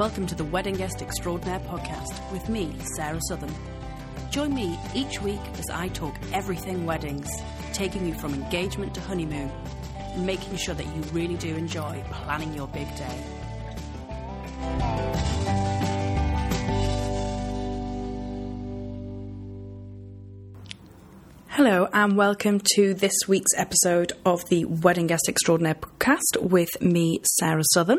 Welcome to the Wedding Guest Extraordinaire podcast with me, Sarah Southern. Join me each week as I talk everything weddings, taking you from engagement to honeymoon, and making sure that you really do enjoy planning your big day. Hello and welcome to this week's episode of the Wedding Guest Extraordinaire podcast with me, Sarah Southern.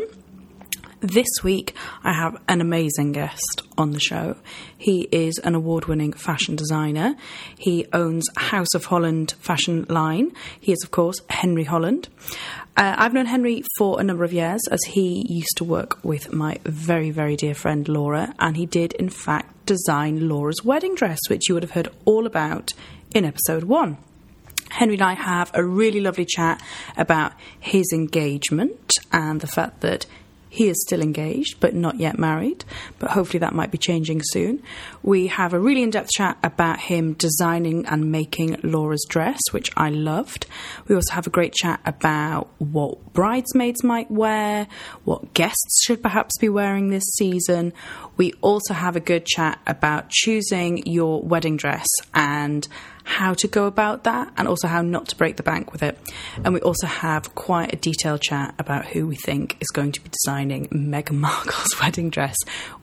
This week I have an amazing guest on the show. He is an award-winning fashion designer. He owns House of Holland fashion line. He is, of course, Henry Holland. I've known Henry for a number of years as he used to work with my very, very dear friend Laura, and he did, in fact, design Laura's wedding dress, which you would have heard all about in episode 1. Henry and I have a really lovely chat about his engagement and the fact that he is still engaged, but not yet married, but hopefully that might be changing soon. We have a really in-depth chat about him designing and making Laura's dress, which I loved. We also have a great chat about what bridesmaids might wear, what guests should perhaps be wearing this season. We also have a good chat about choosing your wedding dress and how to go about that, and also how not to break the bank with it. And we also have quite a detailed chat about who we think is going to be designing Meghan Markle's wedding dress,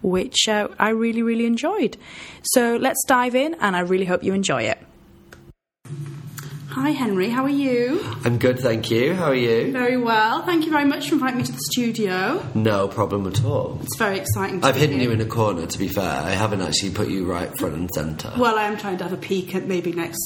which I really, really enjoyed. So let's dive in, and I really hope you enjoy it. Hi Henry, how are you? I'm good, thank you. How are you? Very well. Thank you very much for inviting me to the studio. No problem at all. It's very exciting to I've hidden you in a corner, to be fair. I haven't actually put you right front and centre. Well, I am trying to have a peek at maybe next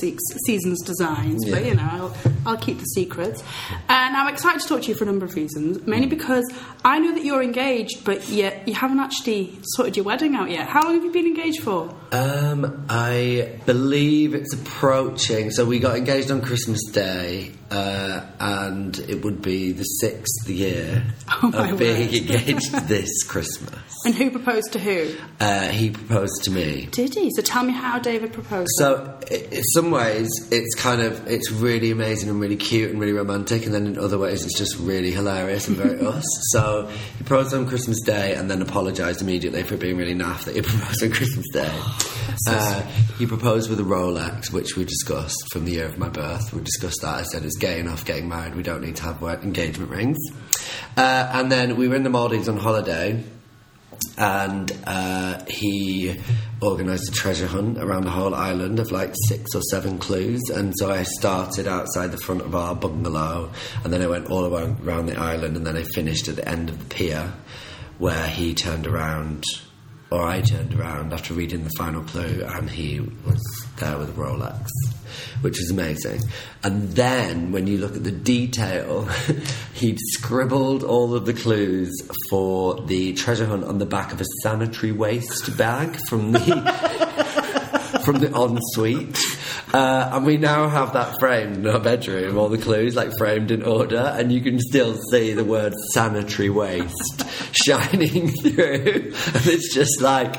season's designs, yeah. But you know, I'll keep the secrets. And I'm excited to talk to you for a number of reasons, mainly because I know that you're engaged, but yet you haven't actually sorted your wedding out yet. How long have you been engaged for? I believe it's approaching. So we got engaged on Christmas Day, and it would be the 6th year of being engaged this Christmas. And who proposed to who? He proposed to me. Did he? So tell me how David proposed. So in some ways it's really amazing and really cute and really romantic, and then in other ways it's just really hilarious and very us. So he proposed on Christmas Day and then apologised immediately for being really naff that he proposed on Christmas Day. He proposed with a Rolex, which we discussed from the year of my birth. We discussed that. I said it's gay enough getting married, we don't need to have engagement rings. And then we were in the Maldives on holiday, and he organised a treasure hunt around the whole island of like 6 or 7 clues. And so I started outside the front of our bungalow, and then I went all around the island, and then I finished at the end of the pier, where he turned around, or I turned around after reading the final clue, and he was there with a Rolex, which was amazing. And then, when you look at the detail, he'd scribbled all of the clues for the treasure hunt on the back of a sanitary waste bag from the from the ensuite. And we now have that framed in our bedroom, all the clues, like, framed in order, and you can still see the word sanitary waste shining through. And it's just like,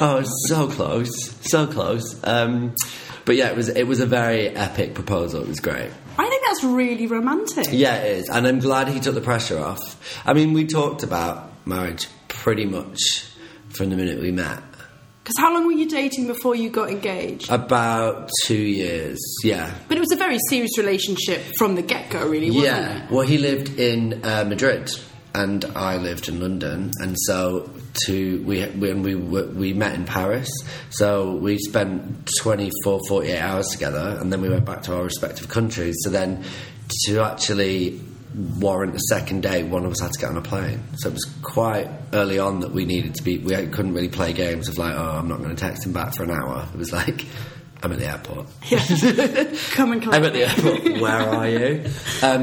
oh, so close, so close. But yeah, it was a very epic proposal. It was great. I think that's really romantic. Yeah, it is. And I'm glad he took the pressure off. I mean, we talked about marriage pretty much from the minute we met. Because how long were you dating before you got engaged? About 2 years, yeah. But it was a very serious relationship from the get-go, really, wasn't it? Yeah, well, he lived in Madrid, and I lived in London, and so we met in Paris, so we spent 24, 48 hours together, and then we went back to our respective countries, so then to actually warrant a second date, one of us had to get on a plane. So it was quite early on that we needed to be, we couldn't really play games of like, oh, I'm not going to text him back for an hour. It was like, I'm at the airport. Yeah. Come and collect. I'm at the airport. Where are you?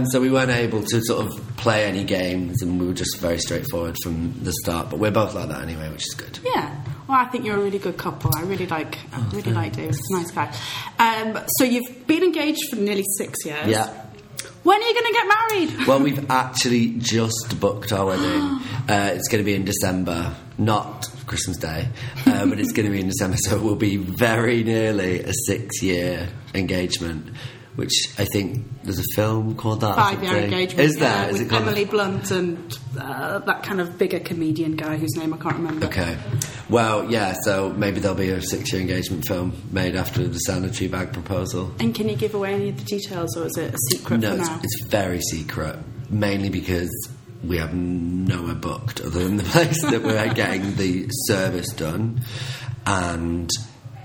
So we weren't able to sort of play any games, and we were just very straightforward from the start. But we're both like that anyway, which is good. Yeah. Well, I think you're a really good couple. I really like David. Nice guy. So you've been engaged for nearly 6 years. Yeah. When are you going to get married? Well, we've actually just booked our wedding. It's going to be in December, not Christmas Day, but it's going to be in December, so it will be very nearly a 6-year engagement, which I think there's a film called that. 5 Year Engagement. Is there? With Emily Blunt and that kind of bigger comedian guy whose name I can't remember. Okay. Well, yeah, so maybe there'll be a 6-year engagement film made after the sanitary bag proposal. And can you give away any of the details, or is it a secret for now? No, it's very secret, mainly because we have nowhere booked other than the place that we're getting the service done, and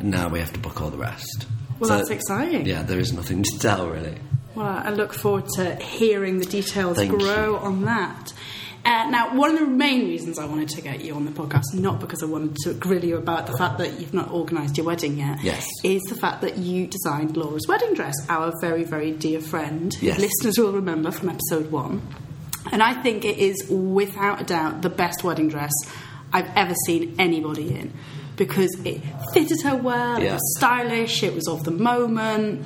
now we have to book all the rest. Well, so that's exciting. Yeah, there is nothing to tell, really. Well, I look forward to hearing the details grow on that. Now, one of the main reasons I wanted to get you on the podcast, not because I wanted to grill you about the fact that you've not organised your wedding yet, is the fact that you designed Laura's wedding dress, our very, very dear friend. Yes. Listeners will remember from episode 1. And I think it is, without a doubt, the best wedding dress I've ever seen anybody in, because it fitted her well, it was stylish, it was of the moment,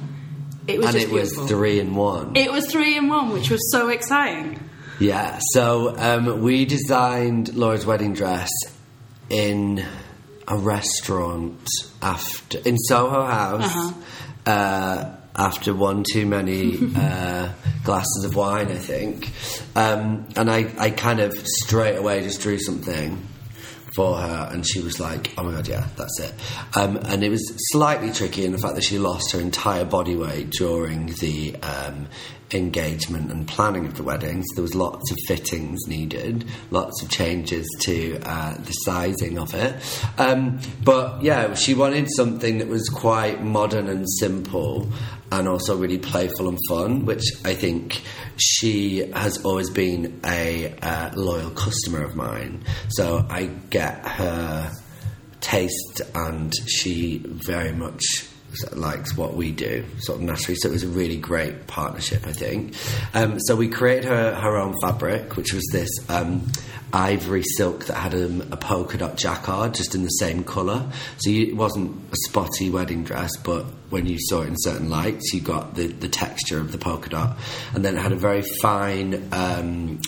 it was beautiful. It was 3 in 1, which was so exciting. Yeah, so we designed Laura's wedding dress in a restaurant in Soho House, after one too many glasses of wine, I think. And I kind of straight away just drew something for her, and she was like, oh my god, yeah, that's it. And it was slightly tricky in the fact that she lost her entire body weight during the engagement and planning of the wedding, so there was lots of fittings needed, lots of changes to the sizing of it, but yeah, she wanted something that was quite modern and simple and also really playful and fun, which I think she has always been a loyal customer of mine, so I get her taste, and she very much likes what we do, sort of naturally, so it was a really great partnership, I think. So we created her own fabric, which was this ivory silk that had a polka dot jacquard just in the same colour, so it wasn't a spotty wedding dress, but when you saw it in certain lights you got the texture of the polka dot, and then it had a very fine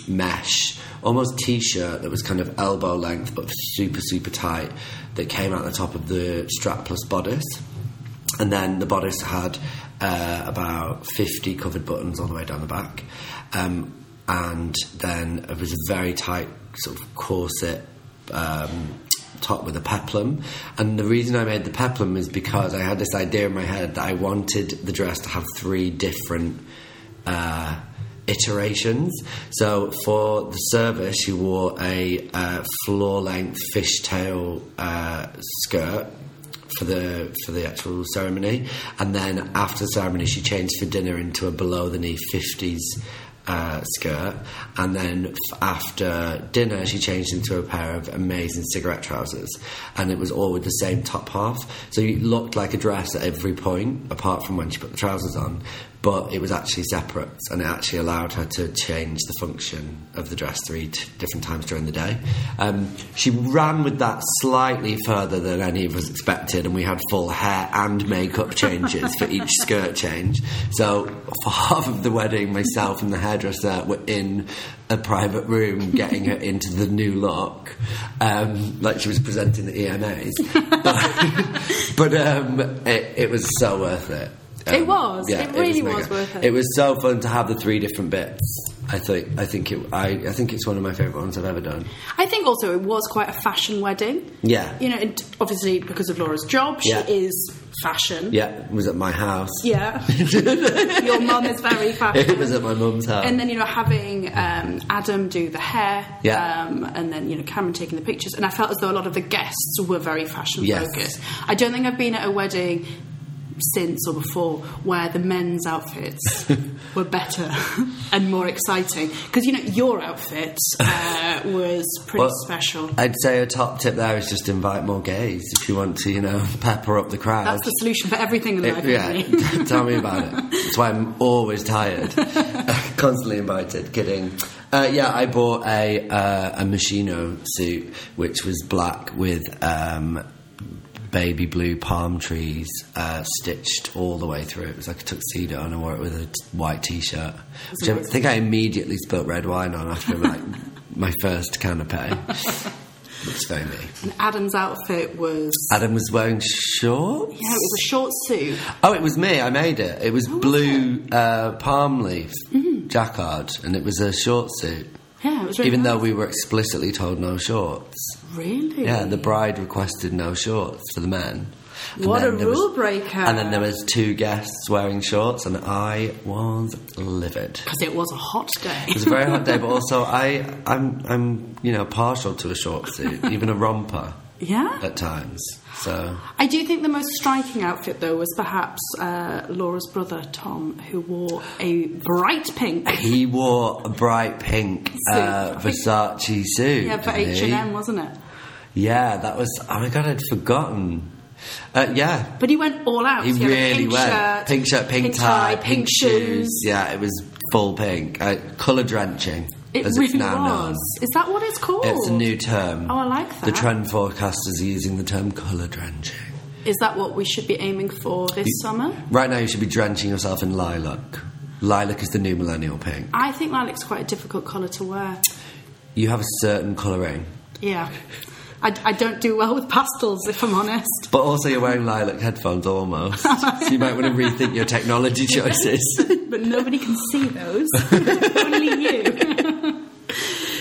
mesh, almost t-shirt, that was kind of elbow length but super super tight, that came out the top of the strapless bodice. And then the bodice had about 50 covered buttons all the way down the back. And then it was a very tight sort of corset top with a peplum. And the reason I made the peplum is because I had this idea in my head that I wanted the dress to have 3 different iterations. So for the service, she wore a floor-length fishtail skirt for the actual ceremony, and then after the ceremony she changed for dinner into a below the knee 50s skirt, and then after dinner she changed into a pair of amazing cigarette trousers, and it was all with the same top half, so it looked like a dress at every point apart from when she put the trousers on, but it was actually separate, and it actually allowed her to change the function of the dress 3 different times during the day. She ran with that slightly further than any of us expected, and we had full hair and makeup changes for each skirt change, so for half of the wedding myself and the hairdresser were in a private room getting her into the new look, like she was presenting the EMAs. But it was so worth it. It was. Yeah, it really was worth it. It was so fun to have the 3 different bits. I think it's one of my favourite ones I've ever done. I think also it was quite a fashion wedding. Yeah. You know, and obviously because of Laura's job, she is fashion. Yeah, it was at my house. Yeah. Your mum is very fashion. It was at my mum's house. And then, you know, having Adam do the hair. Yeah. And then, you know, Cameron taking the pictures. And I felt as though a lot of the guests were very fashion-focused. I don't think I've been at a wedding since or before where the men's outfits were better and more exciting, because you know your outfit was pretty special. I'd say a top tip there is just invite more gays if you want to, you know, pepper up the crowd. That's the solution for everything in life. Yeah. Tell me about it. That's why I'm always tired. Constantly invited. Kidding. I bought a Maschino suit which was black with baby blue palm trees stitched all the way through. It was like a tuxedo, and I wore it with a white t-shirt, which I think I immediately spilt red wine on after my first canapé. It's very me. And Adam's outfit was... Adam was wearing shorts? Yeah, it was a short suit. Oh, it was me. I made it. It was blue palm leaf jacquard, and it was a short suit. Yeah, it was really Even though we were explicitly told no shorts. Really? Yeah, the bride requested no shorts for the men. And what a rule breaker. And then there was two guests wearing shorts, and I was livid. Because it was a hot day. It was a very hot day, but also I'm you know, partial to a short suit, even a romper. Yeah. At times. So I do think the most striking outfit, though, was perhaps Laura's brother, Tom, who wore a bright pink. He wore a bright pink Versace suit. Yeah, but H&M, wasn't it? Yeah, that was... Oh, my God, I'd forgotten. Yeah. But he went all out. He really went. Pink shirt, pink tie, pink shoes. Yeah, it was full pink. Colour drenching. It really was. Known. Is that what it's called? It's a new term. Oh, I like that. The trend forecasters are using the term colour drenching. Is that what we should be aiming for this summer? Right now you should be drenching yourself in lilac. Lilac is the new millennial pink. I think lilac's quite a difficult colour to wear. You have a certain colouring. Yeah. I don't do well with pastels, if I'm honest. But also you're wearing lilac headphones, almost. So you might want to rethink your technology choices. But nobody can see those. Only you.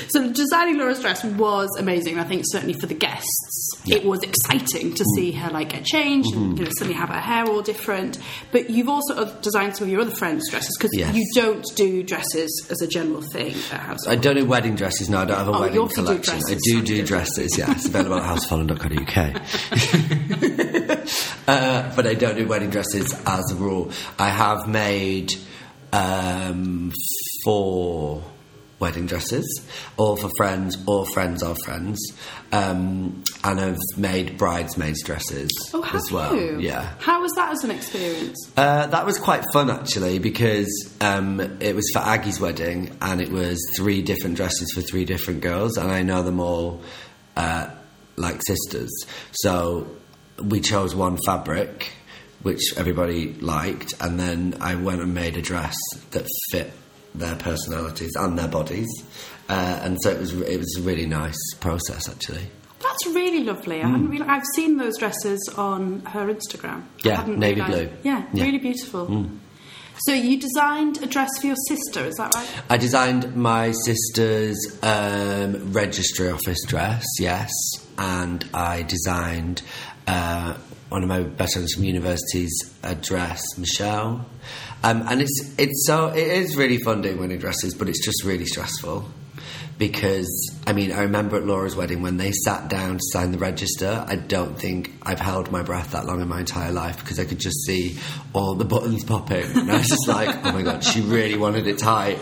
So designing Laura's dress was amazing. I think certainly for the guests, it was exciting to see her get changed and suddenly have her hair all different. But you've also designed some of your other friends' dresses because you don't do dresses as a general thing at House of Holland. I don't do wedding dresses now. I don't have a wedding collection. I do dresses, yeah. It's available at houseofholland.co.uk. But I don't do wedding dresses as a rule. I have made 4... wedding dresses, all for friends or friends of friends, and I've made bridesmaids dresses as well. You? Yeah. How was that as an experience? That was quite fun actually, because it was for Aggie's wedding, and it was 3 different dresses for 3 different girls, and I know them all like sisters. So we chose one fabric which everybody liked, and then I went and made a dress that fit their personalities and their bodies, and so it was a really nice process actually. That's really lovely. I hadn't realised. I've seen those dresses on her Instagram. Yeah, navy blue. Yeah, yeah, really beautiful. So you designed a dress for your sister, is that right? I designed my sister's registry office dress, yes, and I designed one of my best friends from university's dress, Michelle. And it is really fun doing wedding dresses, but it's just really stressful because, I mean, I remember at Laura's wedding when they sat down to sign the register, I don't think I've held my breath that long in my entire life because I could just see all the buttons popping. And I was just like, oh my God, she really wanted it tight.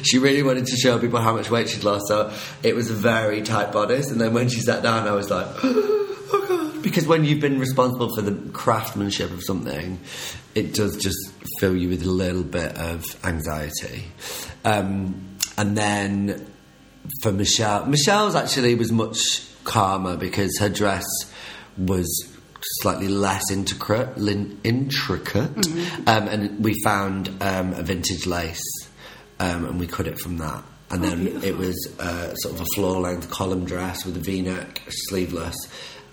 She really wanted to show people how much weight she'd lost. So it was a very tight bodice. And then when she sat down, I was like, oh God. Because when you've been responsible for the craftsmanship of something, it does just fill you with a little bit of anxiety. And then for Michelle's actually was much calmer because her dress was slightly less intricate. And we found a vintage lace and we cut it from that. And then it was sort of a floor-length column dress with a V-neck, sleeveless.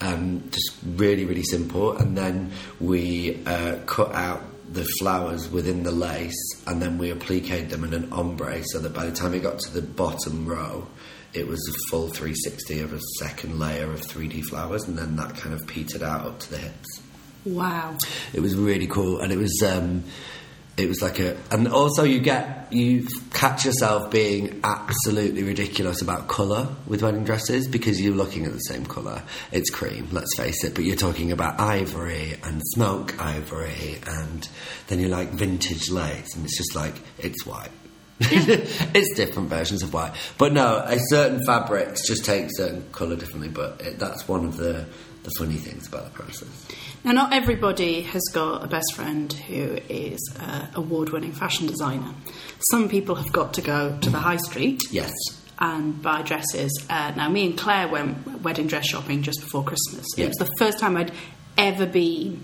Just really, really simple. And then we cut out the flowers within the lace, and then we appliqued them in an ombre so that by the time it got to the bottom row, it was a full 360 of a second layer of 3D flowers, and then that kind of petered out up to the hips. Wow. It was really cool, and it was like a... And also you catch yourself being absolutely ridiculous about colour with wedding dresses because you're looking at the same colour. It's cream, let's face it, but you're talking about ivory and smoke ivory, and then you're like vintage lace, and it's just like, it's white. It's different versions of white. But no, a certain fabrics just take certain colour differently, but that's one of the funny things about the process. Now, not everybody has got a best friend who is an award-winning fashion designer. Some people have got to go to the high street. Yes. And buy dresses. Now, me and Claire went wedding dress shopping just before Christmas. Yes. It was the first time I'd ever been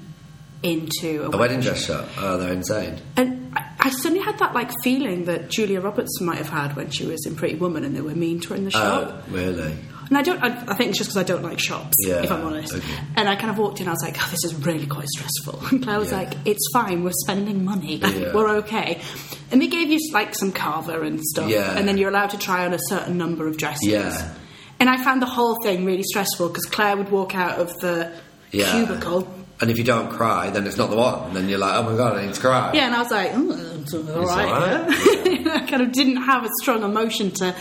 into a wedding dress shop. Oh, they're insane. And I suddenly had that feeling that Julia Roberts might have had when she was in Pretty Woman and they were mean to her in the shop. Oh, really? And I think it's just because I don't like shops, if I'm honest. Okay. And I kind of walked in, I was like, oh, this is really quite stressful. And Claire was like, it's fine, we're spending money. Like, we're okay. And they gave you, like, some carver and stuff. Yeah. And then you're allowed to try on a certain number of dresses. Yeah. And I found the whole thing really stressful because Claire would walk out of the cubicle. And if you don't cry, then it's not the one. And then you're like, oh my God, I need to cry. Yeah, and I was like, it's all right. Yeah. I kind of didn't have a strong emotion to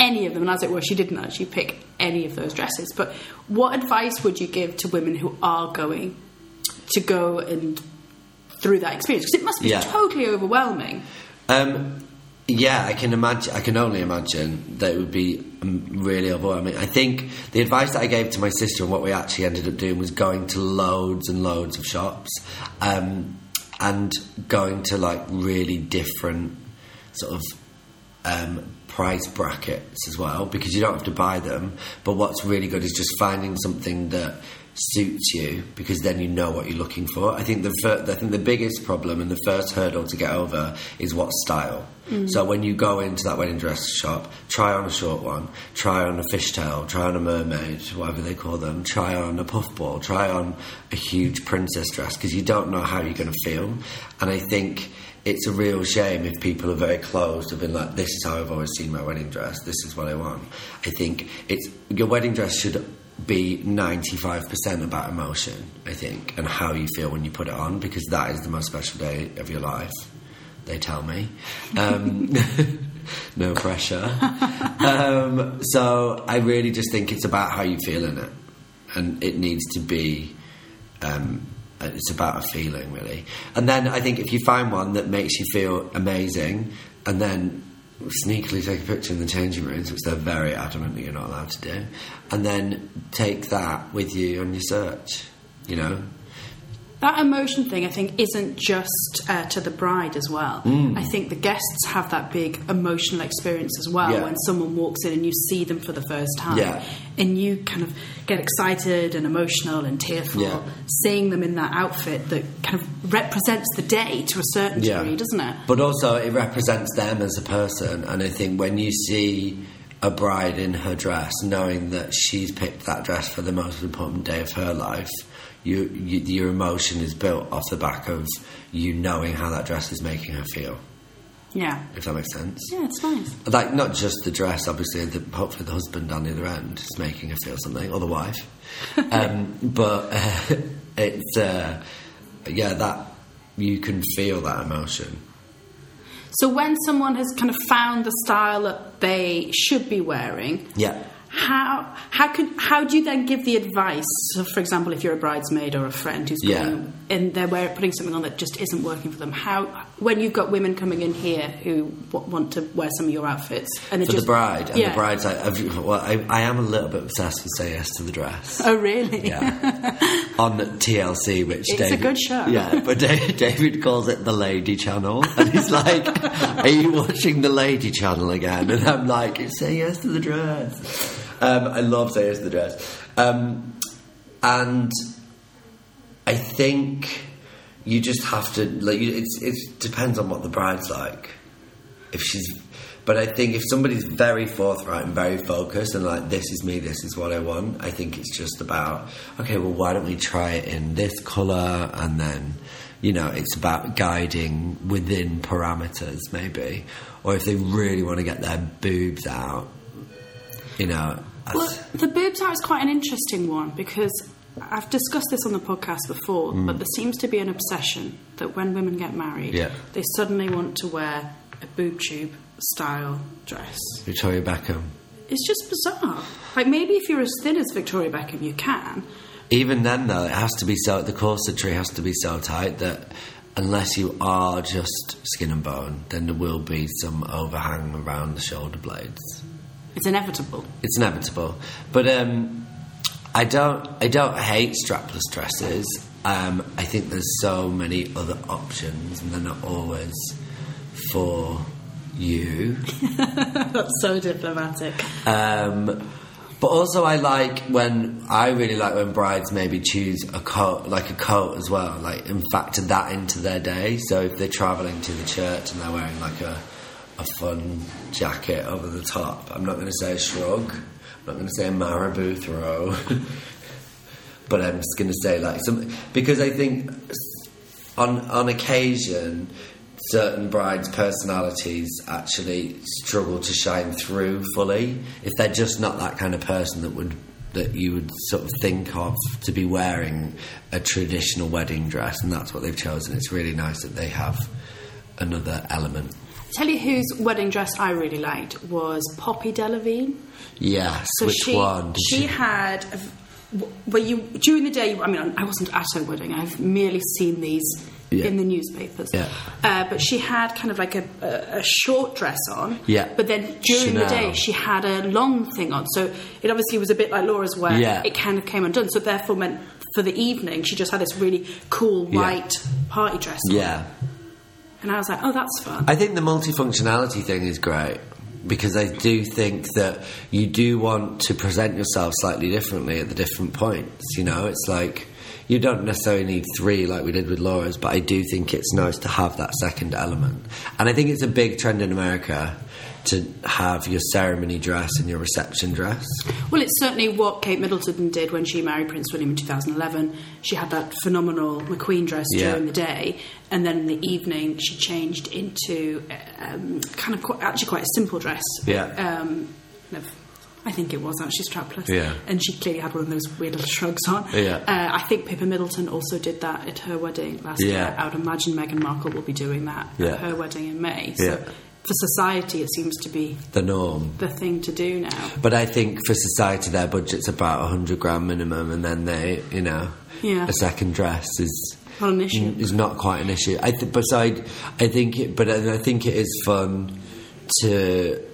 any of them. And I was like, well, she didn't actually pick any of those dresses. But what advice would you give to women who are going to go and through that experience? Because it must be totally overwhelming. Yeah, I can imagine. I can only imagine that it would be really overwhelming. I think the advice that I gave to my sister and what we actually ended up doing was going to loads and loads of shops, and going to like really different sort of price brackets as well, because you don't have to buy them. But what's really good is just finding something that suits you, because then you know what you're looking for. I think the biggest problem and the first hurdle to get over is what style. So when you go into that wedding dress shop, try on a short one, try on a fishtail, try on a mermaid, whatever they call them, try on a puffball, try on a huge princess dress, because you don't know how you're going to feel. And I think it's a real shame if people are very closed and been like, this is how I've always seen my wedding dress, this is what I want. I think it's your wedding dress should be 95% about emotion, I think, and how you feel when you put it on, because that is the most special day of your life, they tell me. No pressure. So I really just think it's about how you feel in it, and it needs to be it's about a feeling, really. And then I think if you find one that makes you feel amazing, and then sneakily take a picture in the changing rooms, which they're very adamant that you're not allowed to do, and then take that with you on your search, you know. That emotion thing, I think, isn't just to the bride as well. I think the guests have that big emotional experience as well, when someone walks in and you see them for the first time, and you kind of get excited and emotional and tearful, seeing them in that outfit that kind of represents the day to a certain degree, doesn't it? But also it represents them as a person. And I think when you see a bride in her dress, knowing that she's picked that dress for the most important day of her life, your emotion is built off the back of you knowing how that dress is making her feel. Yeah. If that makes sense. Yeah, it's nice. Like, not just the dress, obviously, hopefully the husband down the other end is making her feel something, or the wife. But it's, that you can feel that emotion. So when someone has kind of found the style that they should be wearing... Yeah. How do you then give the advice? So, for example, if you're a bridesmaid or a friend who's coming and they're putting something on that just isn't working for them, when you've got women coming in here who want to wear some of your outfits, and for the bride, and the bride's like, I am a little bit obsessed with Say Yes to the Dress. Oh, really? Yeah. On TLC, which it's David, a good show. Yeah, but David calls it the Lady Channel, and he's like, "Are you watching the Lady Channel again?" And I'm like, "Say Yes to the Dress." I love Say Yes to the Dress. And I think you just have to... like, it depends on what the bride's like. But I think if somebody's very forthright and very focused and like, this is me, this is what I want, I think it's just about, okay, well, why don't we try it in this colour? And then, you know, it's about guiding within parameters, maybe. Or if they really want to get their boobs out, you know... Well, the boobs out is quite an interesting one, because I've discussed this on the podcast before, but there seems to be an obsession that when women get married, they suddenly want to wear a boob tube style dress. Victoria Beckham. It's just bizarre. Like, maybe if you're as thin as Victoria Beckham, you can. Even then, though, it has to be so... the corsetry has to be so tight that unless you are just skin and bone, then there will be some overhang around the shoulder blades. It's inevitable. It's inevitable. But I don't hate strapless dresses. I think there's so many other options, and they're not always for you. That's so diplomatic. But also I really like when brides maybe choose a coat as well, like, and factor that into their day. So if they're travelling to the church and they're wearing like a fun jacket over the top. I'm not going to say a shrug. I'm not going to say a marabou throw, but I'm just going to say like some, because I think on occasion certain brides' personalities actually struggle to shine through fully if they're just not that kind of person that you would sort of think of to be wearing a traditional wedding dress, and that's what they've chosen. It's really nice that they have another element. Tell you whose wedding dress I really liked was Poppy Delevingne. Yes, so which one? She had... during the day, I mean, I wasn't at her wedding. I've merely seen these in the newspapers. Yeah. But she had kind of like a short dress on. Yeah. But then during Chanel. The day, she had a long thing on. So it obviously was a bit like Laura's wear. Yeah. It kind of came undone. So therefore meant for the evening, she just had this really cool white party dress on. Yeah. And I was like, oh, that's fun. I think the multifunctionality thing is great, because I do think that you do want to present yourself slightly differently at the different points, you know? It's like, you don't necessarily need three like we did with Laura's, but I do think it's nice to have that second element. And I think it's a big trend in America to have your ceremony dress and your reception dress. Well, it's certainly what Kate Middleton did when she married Prince William in 2011. She had that phenomenal McQueen dress during the day, and then in the evening she changed into kind of quite a simple dress. Yeah. I think it was actually strapless. Yeah. And she clearly had one of those weird little shrugs on. Yeah. I think Pippa Middleton also did that at her wedding last year. I would imagine Meghan Markle will be doing that at her wedding in May. So for society, it seems to be the norm, the thing to do now. But I think for society, their budget's about $100,000 minimum, and then they, you know, a second dress is not an issue. Is not quite an issue. I think it is fun to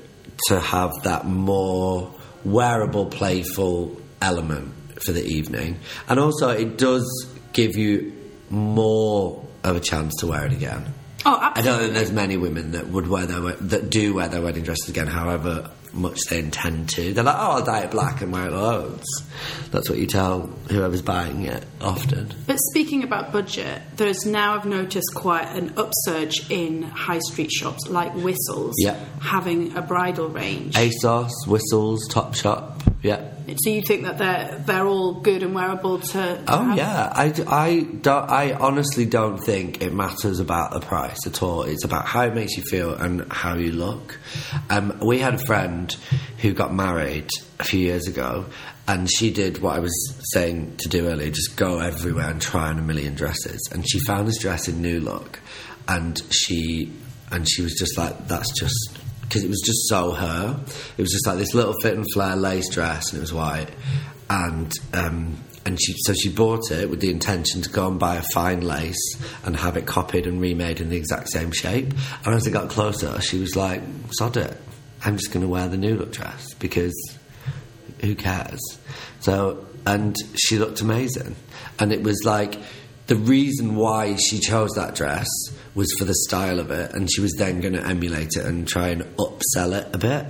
have that more wearable, playful element for the evening, and also it does give you more of a chance to wear it again. Oh, absolutely. I don't think there's many women that would wear that do wear their wedding dresses again, however much they intend to. They're like, oh, I'll dye it black and wear it loads. That's what you tell whoever's buying it often. But speaking about budget, there's now, I've noticed, quite an upsurge in high street shops like Whistles having a bridal range. ASOS, Whistles, Topshop, So you think that they're all good and wearable to have? Yeah. I honestly don't think it matters about the price at all. It's about how it makes you feel and how you look. We had a friend who got married a few years ago, and she did what I was saying to do earlier, just go everywhere and try on a million dresses. And she found this dress in New Look, and she was just like, that's just... because it was just so her. It was just like this little fit and flare lace dress, and it was white. And so she bought it with the intention to go and buy a fine lace and have it copied and remade in the exact same shape. And as it got closer, she was like, sod it. I'm just going to wear the New Look dress, because who cares? So, and she looked amazing. And it was like... the reason why she chose that dress was for the style of it, and she was then going to emulate it and try and upsell it a bit.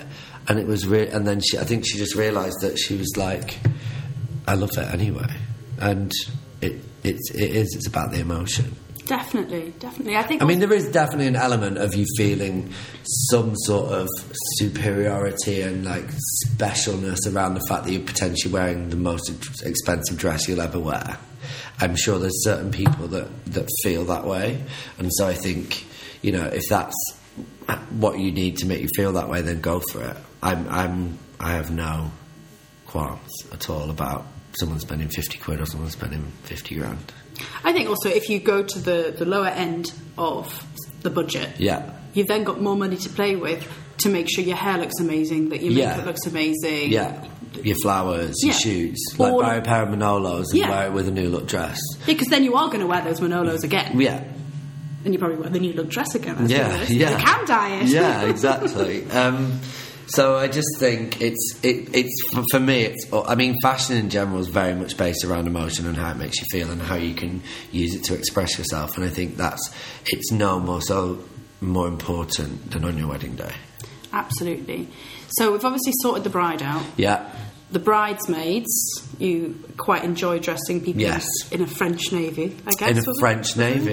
And it was and then I think she just realised that she was like, I love it anyway. And it's about the emotion. Definitely. I mean, there is definitely an element of you feeling some sort of superiority and like specialness around the fact that you're potentially wearing the most expensive dress you'll ever wear. I'm sure there's certain people that feel that way, and so I think, you know, if that's what you need to make you feel that way, then go for it. I have no qualms at all about someone spending 50 quid or someone spending 50 grand. I think also if you go to the lower end of the budget, you've then got more money to play with to make sure your hair looks amazing, that your makeup looks amazing, your flowers, your shoes. Like, buy a pair of Manolos and wear it with a New Look dress. Because then you are going to wear those Manolos again. Yeah. And you probably wear the New Look dress again. You can dye it. Yeah, exactly. So I just think it's for me, it's... I mean, fashion in general is very much based around emotion and how it makes you feel and how you can use it to express yourself. And I think it's no more so more important than on your wedding day. Absolutely. So we've obviously sorted the bride out. Yeah. The bridesmaids, you quite enjoy dressing people in a French navy, I guess. Textured French navy.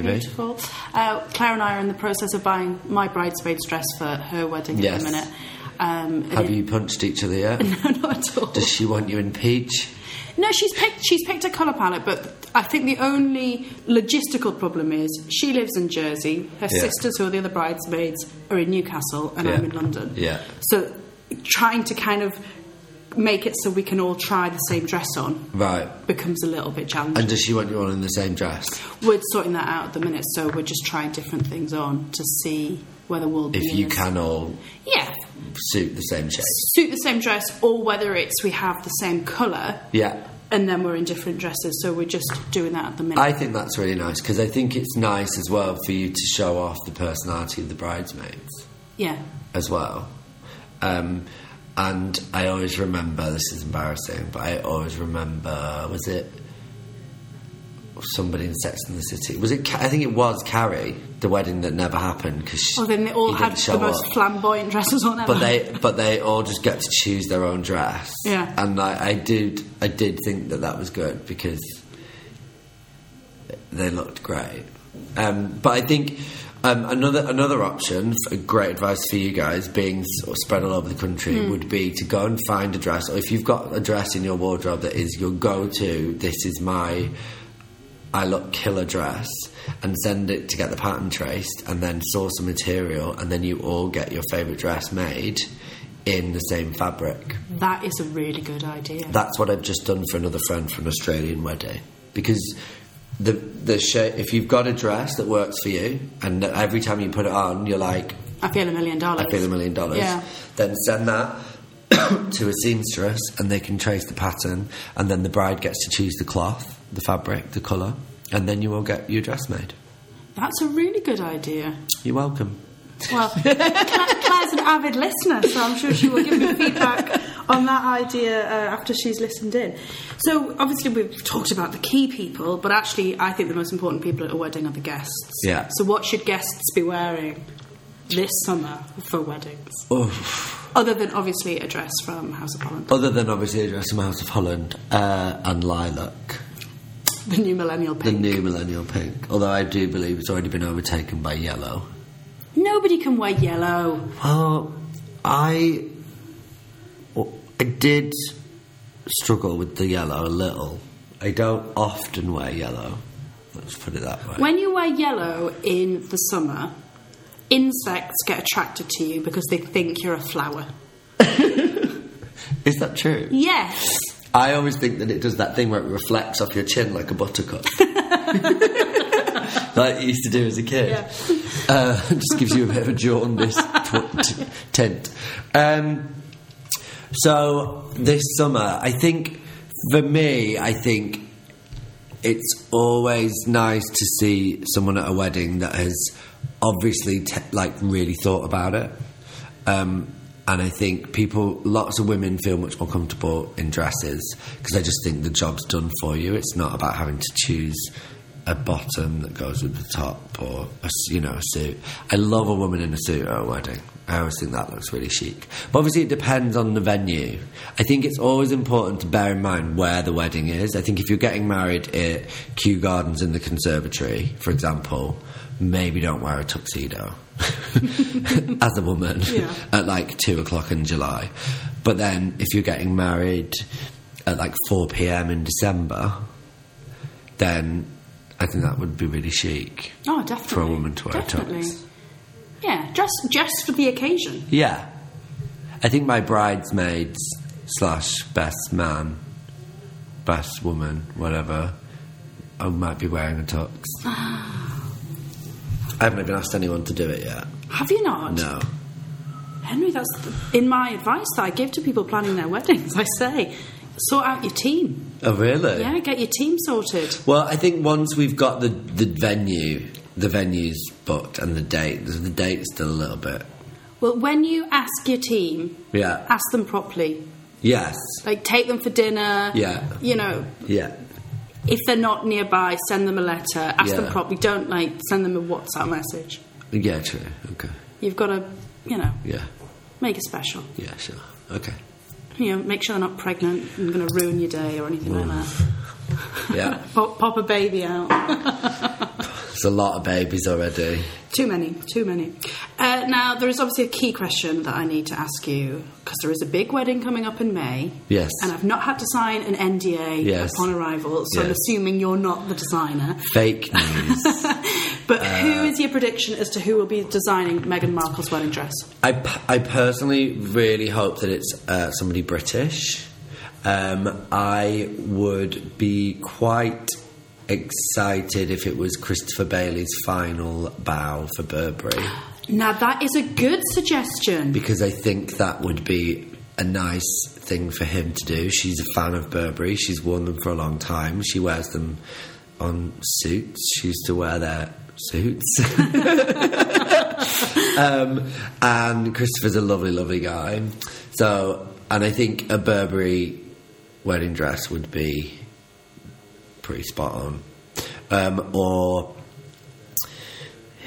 Beautiful. Claire and I are in the process of buying my bridesmaid's dress for her wedding in a minute. Have you punched each other yet? No, not at all. Does she want you in peach? No, she's picked a colour palette, but I think the only logistical problem is she lives in Jersey, her sisters, who are the other bridesmaids, are in Newcastle, and I'm in London. Yeah. So trying to kind of make it so we can all try the same dress on becomes a little bit challenging. And does she want you on in the same dress? We're sorting that out at the minute, so we're just trying different things on to see whether we'll be if you can all suit the same shape, suit the same dress, or whether it's we have the same colour and then we're in different dresses. So we're just doing that at the minute. I think that's really nice, because I think it's nice as well for you to show off the personality of the bridesmaids as well. And I always remember, this is embarrassing, but I always remember, was it somebody in Sex and the City? Was it? I think it was Carrie, the wedding that never happened. Because then they all had the most flamboyant dresses on ever. But they all just get to choose their own dress. Yeah. And I did think that was good, because they looked great. But I think another option, great advice for you guys, being sort of spread all over the country, would be to go and find a dress. Or if you've got a dress in your wardrobe that is your go-to, this is my... I look killer dress, and send it to get the pattern traced, and then source the material, and then you all get your favourite dress made in the same fabric. That is a really good idea. That's what I've just done for another friend for an Australian wedding, because the shape, if you've got a dress that works for you, and every time you put it on, you're like, $1,000,000. Yeah. Then send that to a seamstress, and they can trace the pattern, and then the bride gets to choose the cloth, the fabric, the colour, and then you will get your dress made. That's a really good idea. You're welcome. Well, Claire's an avid listener, so I'm sure she will give me feedback on that idea after she's listened in. So, obviously, we've talked about the key people, but actually, I think the most important people at a wedding are the guests. Yeah. So what should guests be wearing this summer for weddings? Oof. Other than, obviously, a dress from House of Holland. And lilac. The new millennial pink. Although I do believe it's already been overtaken by yellow. Nobody can wear yellow. Well, I did struggle with the yellow a little. I don't often wear yellow. Let's put it that way. When you wear yellow in the summer... insects get attracted to you because they think you're a flower. Is that true? Yes. I always think that it does that thing where it reflects off your chin like a buttercup. Like you used to do as a kid. Yeah. It just gives you a bit of a jaundiced tint. So this summer, I think, for me, it's always nice to see someone at a wedding that has... obviously really thought about it, and I think lots of women feel much more comfortable in dresses, because I just think the job's done for you. It's not about having to choose a bottom that goes with the top, or a suit. I love a woman in a suit at a wedding. I always think that looks really chic, but obviously it depends on the venue. I think it's always important to bear in mind where the wedding is. I think if you're getting married at Kew Gardens in the conservatory, for example, maybe don't wear a tuxedo as a woman at 2:00 in July. But then if you're getting married at 4 p.m. in December, then I think that would be really chic. Oh, definitely. For a woman to wear a tux. Yeah, just for the occasion. Yeah. I think my bridesmaids / best man, best woman, whatever, I might be wearing a tux. I haven't even asked anyone to do it yet. Have you not? No. Henry, that's in my advice that I give to people planning their weddings. I say, sort out your team. Oh, really? Yeah, get your team sorted. Well, I think once we've got the venues booked and the date's still a little bit. Well, when you ask your team, ask them properly. Yes. Take them for dinner. Yeah. Yeah. If they're not nearby, send them a letter. Ask them properly. Don't, send them a WhatsApp message. Yeah, true. Okay. You've got to, make it special. Yeah, sure. Okay. Make sure they're not pregnant and going to ruin your day or anything like that. Yeah. Pop a baby out. There's a lot of babies already. Too many. Now, there is obviously a key question that I need to ask you, because there is a big wedding coming up in May. Yes. And I've not had to sign an NDA upon arrival, so I'm assuming you're not the designer. Fake news. But who is your prediction as to who will be designing Meghan Markle's wedding dress? I personally really hope that it's somebody British. I would be quite excited if it was Christopher Bailey's final bow for Burberry. Now, that is a good suggestion. Because I think that would be a nice thing for him to do. She's a fan of Burberry. She's worn them for a long time. She wears them on suits. She used to wear their suits. And Christopher's a lovely, lovely guy. So, and I think a Burberry wedding dress would be pretty spot on. Or...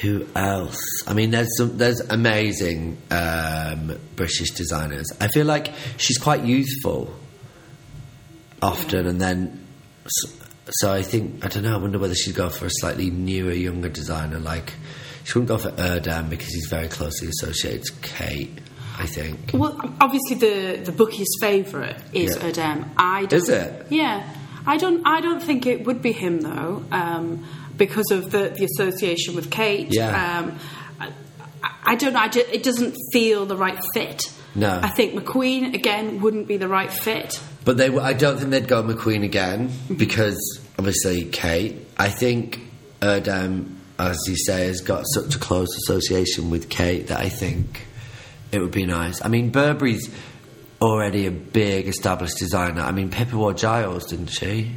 who else? I mean, there's amazing British designers. I feel like she's quite youthful often, and then so I think, I don't know, I wonder whether she'd go for a slightly newer, younger designer. Like, she wouldn't go for Erdem because he's very closely associated to Kate, I think. Well, obviously the bookie's favourite is Erdem. Is it? Yeah. I don't think it would be him, though. Because of the association with Kate. Yeah. I don't know. It doesn't feel the right fit. No. I think McQueen, again, wouldn't be the right fit. But I don't think they'd go McQueen again because, obviously, Kate. I think Erdem, as you say, has got such a close association with Kate that I think it would be nice. I mean, Burberry's already a big established designer. I mean, Pippa wore Giles, didn't she?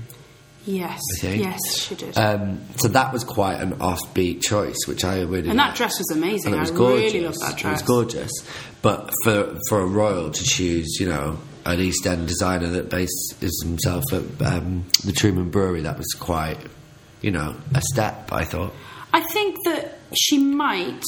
Yes, she did. So that was quite an off-beat choice, which I really liked. And that dress was amazing. I really loved that dress. It was gorgeous. But for a royal to choose, you know, an East End designer that bases himself at the Truman Brewery, that was quite, you know, a step, I thought. I think that she might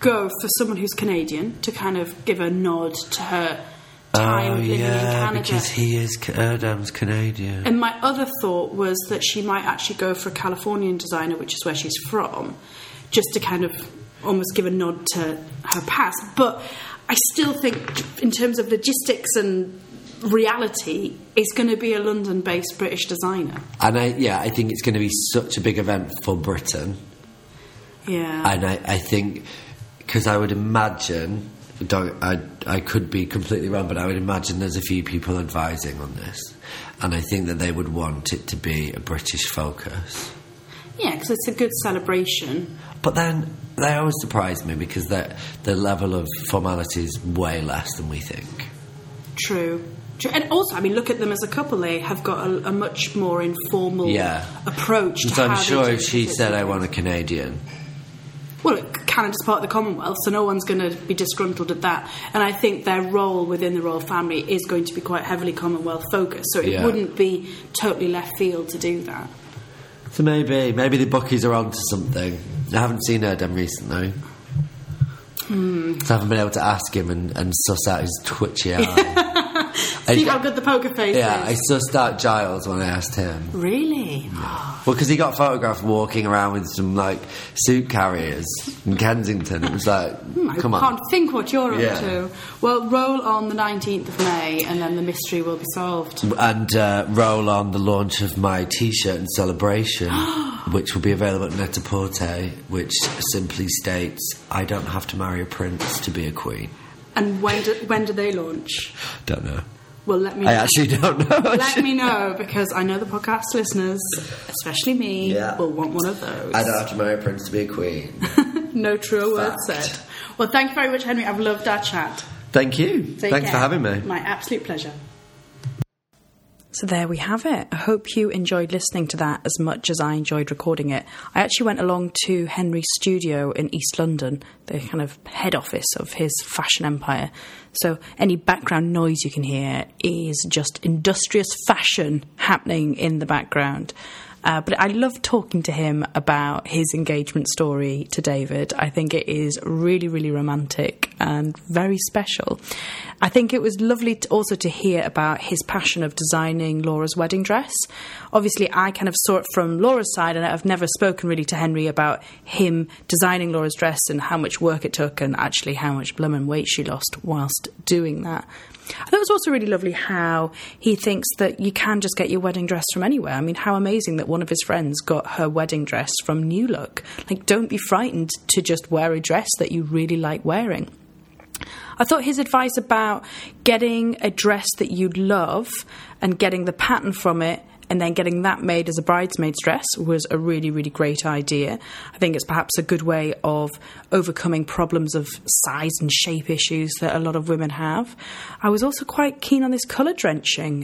go for someone who's Canadian to kind of give a nod to her... time living in Canada. Because he is Erdem's Canadian. And my other thought was that she might actually go for a Californian designer, which is where she's from, just to kind of almost give a nod to her past. But I still think, in terms of logistics and reality, it's going to be a London-based British designer. And I think it's going to be such a big event for Britain. Yeah. And I think, because I would imagine... I could be completely wrong, but I would imagine there's a few people advising on this, and I think that they would want it to be a British focus. Yeah, because it's a good celebration. But then they always surprise me because the level of formality is way less than we think. True. And also, I mean, look at them as a couple. They have got a much more informal approach to how I'm sure if she said, I want a Canadian... Well, Canada's part of the Commonwealth, so no one's going to be disgruntled at that. And I think their role within the royal family is going to be quite heavily Commonwealth-focused, so it wouldn't be totally left field to do that. So maybe the bookies are onto something. I haven't seen Erdem recently. So I haven't been able to ask him and suss out his twitchy eye. See how good the poker face is. Yeah, I sussed out Giles when I asked him. Really? Yeah. Well, because he got photographed walking around with some, like, suit carriers in Kensington. It was like, come on. I can't think what you're up to. Well, roll on the 19th of May, and then the mystery will be solved. And roll on the launch of my T-shirt and celebration, which will be available at Net-a-Porter, which simply states, I don't have to marry a prince to be a queen. And when do they launch? Don't know. Well, let me know. I actually don't know. Let me know, because I know the podcast listeners, especially me, will want one of those. I don't have to marry a prince to be a queen. No truer word said. Well, thank you very much, Henry. I've loved our chat. Thank you. Thanks for having me. My absolute pleasure. So there we have it. I hope you enjoyed listening to that as much as I enjoyed recording it. I actually went along to Henry's studio in East London, the kind of head office of his fashion empire. So any background noise you can hear is just industrious fashion happening in the background. But I love talking to him about his engagement story to David. I think it is really, really romantic and very special. I think it was lovely to also to hear about his passion of designing Laura's wedding dress. Obviously, I kind of saw it from Laura's side, and I've never spoken really to Henry about him designing Laura's dress and how much work it took and actually how much blooming weight she lost whilst doing that. I thought it was also really lovely how he thinks that you can just get your wedding dress from anywhere. I mean, how amazing that one of his friends got her wedding dress from New Look. Like, don't be frightened to just wear a dress that you really like wearing. I thought his advice about getting a dress that you love and getting the pattern from it and then getting that made as a bridesmaid's dress was a really, really great idea. I think it's perhaps a good way of overcoming problems of size and shape issues that a lot of women have. I was also quite keen on this colour drenching.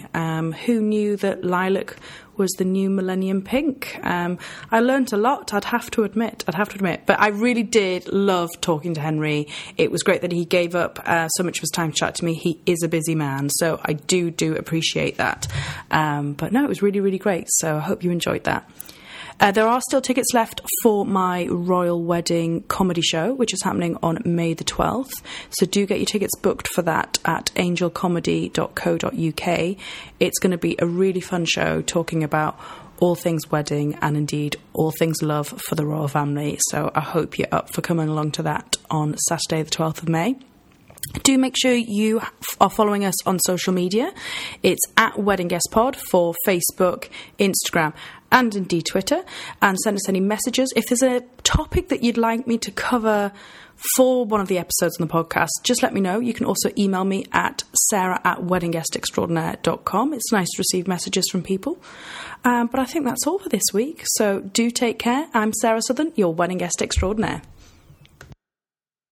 Who knew that lilac was the new millennium pink? I learnt a lot, I'd have to admit. But I really did love talking to Henry. It was great that he gave up so much of his time to chat to me. He is a busy man, so I do appreciate that. But no, it was really, really great. So I hope you enjoyed that. There are still tickets left for my Royal Wedding comedy show, which is happening on May the 12th. So do get your tickets booked for that at angelcomedy.co.uk. It's going to be a really fun show talking about all things wedding and indeed all things love for the royal family. So I hope you're up for coming along to that on Saturday the 12th of May. Do make sure you are following us on social media. It's at Wedding Guest Pod for Facebook, Instagram, and indeed Twitter. And send us any messages. If there's a topic that you'd like me to cover for one of the episodes on the podcast, just let me know. You can also email me at sarah@weddingguestextraordinaire.com. It's nice to receive messages from people. But I think that's all for this week. So do take care. I'm Sarah Southern, your Wedding Guest Extraordinaire.